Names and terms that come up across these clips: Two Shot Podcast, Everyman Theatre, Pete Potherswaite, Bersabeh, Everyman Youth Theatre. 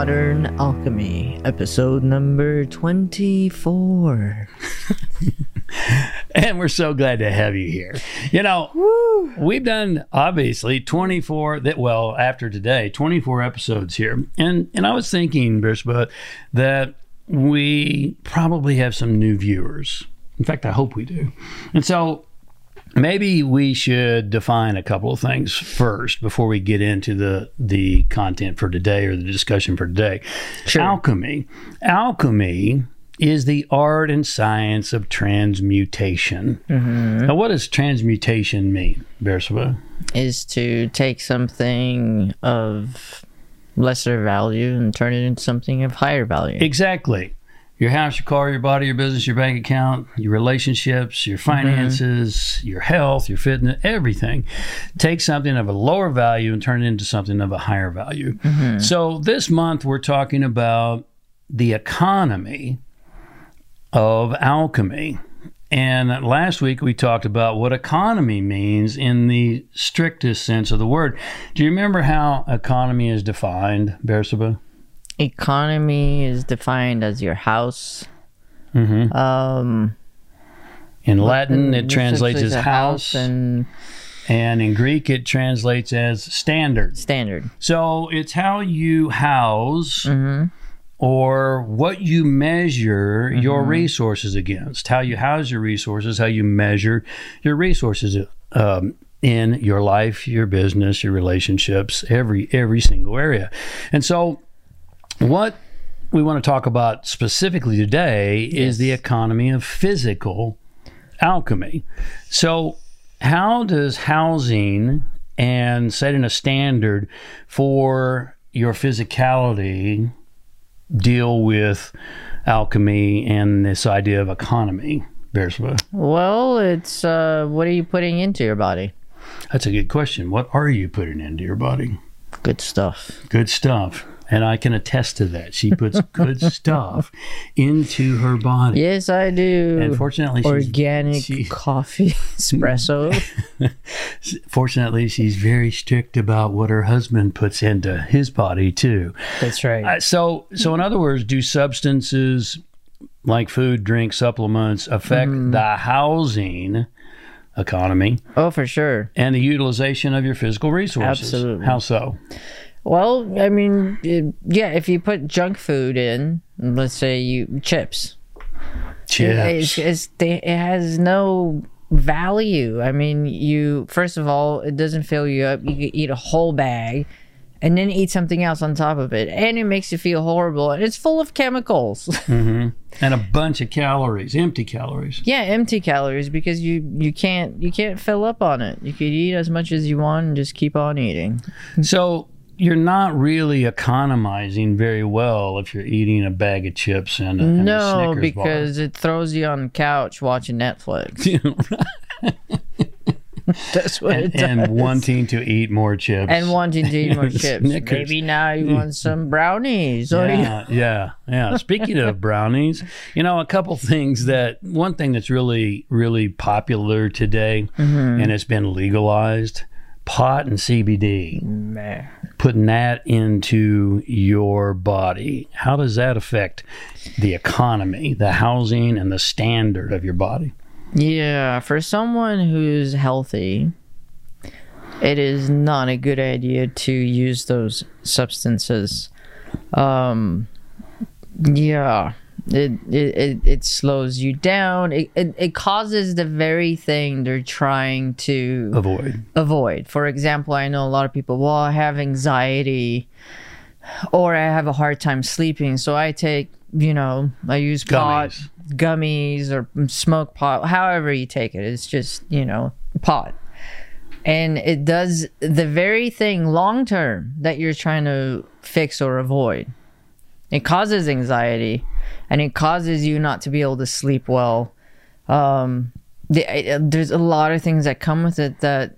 Modern Alchemy, episode number 24. And we're so glad to have you here. You know, woo, we've done, obviously, 24, after today, 24 episodes here. And I was thinking, Bersabeh, that we probably have some new viewers. In fact, I hope we do. And so maybe we should define a couple of things first before we get into the content for today or the discussion for today. Sure. Alchemy is the art and science of transmutation. Mm-hmm. Now, what does transmutation mean, Bersabeh? Is to take something of lesser value and turn it into something of higher value. Exactly. Your house, your car, your body, your business, your bank account, your relationships, your finances, mm-hmm. your health, your fitness, everything. Take something of a lower value and turn it into something of a higher value. Mm-hmm. So this month we're talking about the economy of alchemy. And last week we talked about what economy means in the strictest sense of the word. Do you remember how economy is defined, Bersabeh? Economy is defined as your house. Mm-hmm. In Latin, it translates as house. And in Greek, it translates as standard. Standard. So it's how you house mm-hmm. or what you measure mm-hmm. your resources against. How you house your resources, how you measure your resources in your life, your business, your relationships, every single area. And so what we want to talk about specifically today is the economy of physical alchemy. So how does housing and setting a standard for your physicality deal with alchemy and this idea of economy, Bersabeh? Well, it's what are you putting into your body? That's a good question. What are you putting into your body? Good stuff. Good stuff. And I can attest to that. She puts good stuff into her body. Yes, I do. And fortunately, organic coffee espresso. Fortunately, she's very strict about what her husband puts into his body too. That's right. So in other words, do substances like food, drink, supplements affect the housing economy? Oh, for sure. And the utilization of your physical resources. Absolutely. How so? Well, I mean, if you put junk food in, let's say chips, it has no value. I mean, you, first of all, it doesn't fill you up. You could eat a whole bag and then eat something else on top of it, and it makes you feel horrible, and it's full of chemicals. Mm-hmm. And a bunch of calories, empty calories, because you can't fill up on it. You could eat as much as you want and just keep on eating. So you're not really economizing very well if you're eating a bag of chips and a Snickers bar. No, because it throws you on the couch watching Netflix. That's what it does. And wanting to eat more chips. Snickers. Maybe now you want some brownies. Yeah. Speaking of brownies, you know, one thing that's really, really popular today, mm-hmm. and it's been legalized, pot and CBD. Man. Putting that into your body. How does that affect the economy, the housing, and the standard of your body? Yeah, for someone who's healthy, it is not a good idea to use those substances. It slows you down. It causes the very thing they're trying to avoid. For example, I know a lot of people, I have anxiety, or I have a hard time sleeping, so I take, I use pot. Gummies or smoke pot, however you take it, it's just pot, and it does the very thing long term that you're trying to fix or avoid. It causes anxiety, and it causes you not to be able to sleep well. There's a lot of things that come with it that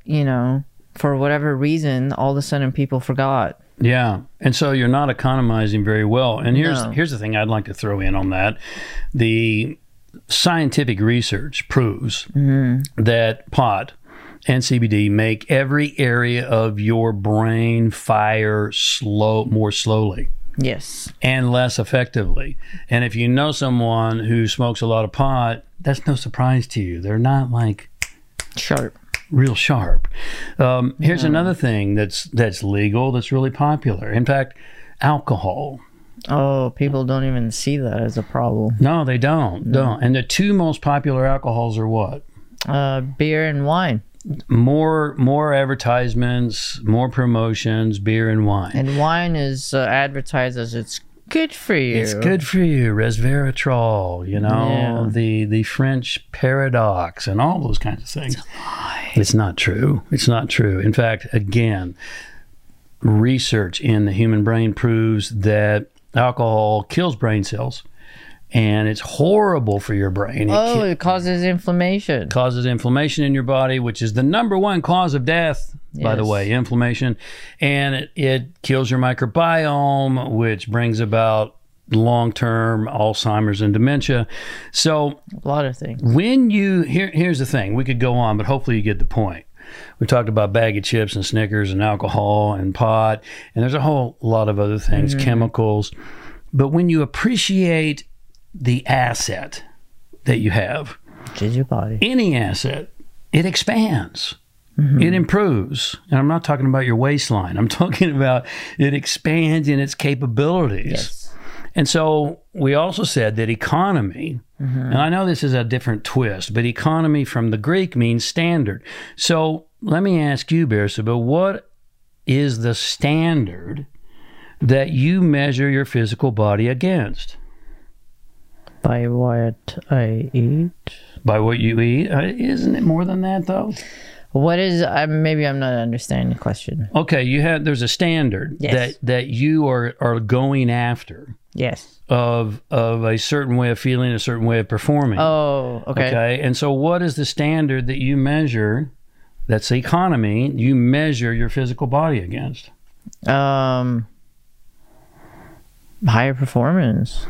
for whatever reason all of a sudden people forgot. Yeah, and so you're not economizing very well. And here's the thing I'd like to throw in on that. The scientific research proves that pot and CBD make every area of your brain fire more slowly. Yes. And less effectively. And if you know someone who smokes a lot of pot, that's no surprise to you. They're not like sharp, real sharp. Here's another thing that's legal, that's really popular. In fact, alcohol. Oh, people don't even see that as a problem. No, they don't. No. Don't. And the two most popular alcohols are what? Beer and wine. More advertisements, more promotions, beer and wine. And wine is advertised as it's good for you. It's good for you, resveratrol, you know, the French paradox and all those kinds of things. It's a lie. It's not true. It's not true. In fact, again, research in the human brain proves that alcohol kills brain cells. And it's horrible for your brain. It causes inflammation. Causes inflammation in your body, which is the #1 cause of death, by the way, inflammation. And it kills your microbiome, which brings about long-term Alzheimer's and dementia. So a lot of things. When you here's the thing. We could go on, but hopefully you get the point. We talked about bag of chips and Snickers and alcohol and pot. And there's a whole lot of other things, chemicals. But when you appreciate the asset that you have, which is your body, any asset, it expands, it improves. And I'm not talking about your waistline. I'm talking about it expands in its capabilities. Yes. And so we also said that economy, and I know this is a different twist, but economy from the Greek means standard. So let me ask you, Bersabeh, what is the standard that you measure your physical body against? By what I eat. By what you eat? Isn't it more than that, though? What is... maybe I'm not understanding the question. Okay, you have... There's a standard that you are going after. Yes. Of a certain way of feeling, a certain way of performing. Oh, okay. Okay, and so what is the standard that you measure, that's the economy, you measure your physical body against? Higher performance.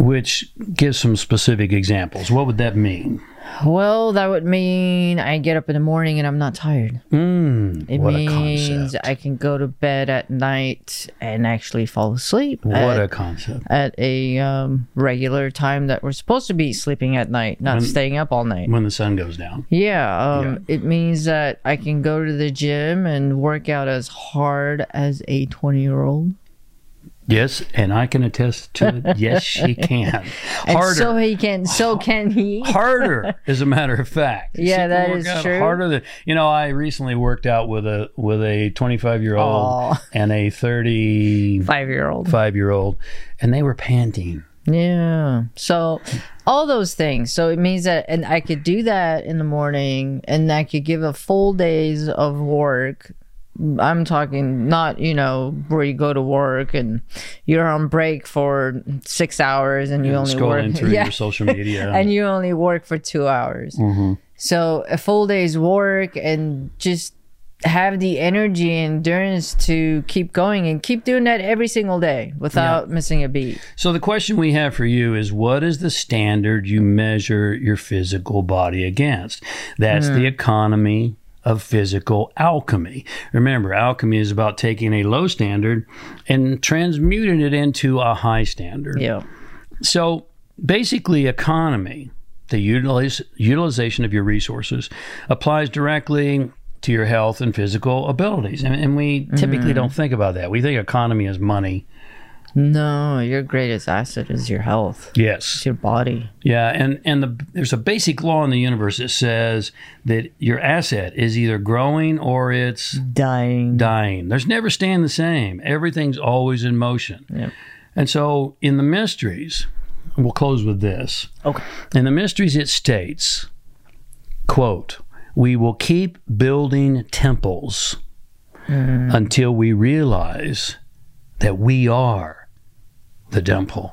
Which gives some specific examples. What would that mean? Well, that would mean I get up in the morning and I'm not tired. It means I can go to bed at night and actually fall asleep. At a regular time that we're supposed to be sleeping at night, not staying up all night. When the sun goes down. It means that I can go to the gym and work out as hard as a 20-year-old. Yes, and I can attest to it. Yes, she can. Harder. And so he can. So can he. Harder, as a matter of fact. Yeah, that is true. Harder than, you know. I recently worked out with a 25-year-old and a 35-year-old, and they were panting. Yeah. So all those things. So it means that, and I could do that in the morning, and I could give a full days of work. I'm talking not, you know, where you go to work and you're on break for 6 hours and you only work. Scrolling through your social media. And you only work for 2 hours. So a full day's work and just have the energy and endurance to keep going and keep doing that every single day without missing a beat. So the question we have for you is, what is the standard you measure your physical body against? That's the economy of physical alchemy. Remember, alchemy is about taking a low standard and transmuting it into a high standard. Yeah. So basically, economy, the utilization of your resources, applies directly to your health and physical abilities. And we typically don't think about that. We think economy is money. No, your greatest asset is your health. Yes. It's your body. Yeah, and there's a basic law in the universe that says that your asset is either growing or it's... Dying. There's never staying the same. Everything's always in motion. Yep. And so in the mysteries, we'll close with this. Okay. In the mysteries, it states, quote, "We will keep building temples until we realize that we are the temple."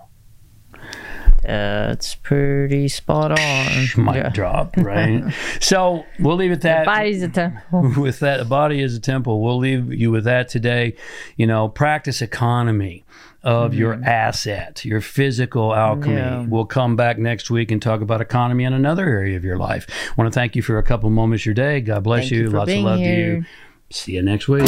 That's pretty spot on. Mic drop, right? So we'll leave it at that. The body's a temple. With that, the body is a temple. We'll leave you with that today. You know, practice economy of your asset, your physical alchemy. We'll come back next week and talk about economy in another area of your life. I want to thank you for a couple moments of your day. God bless you. Thank you for being here. Lots of love to you. See you next week.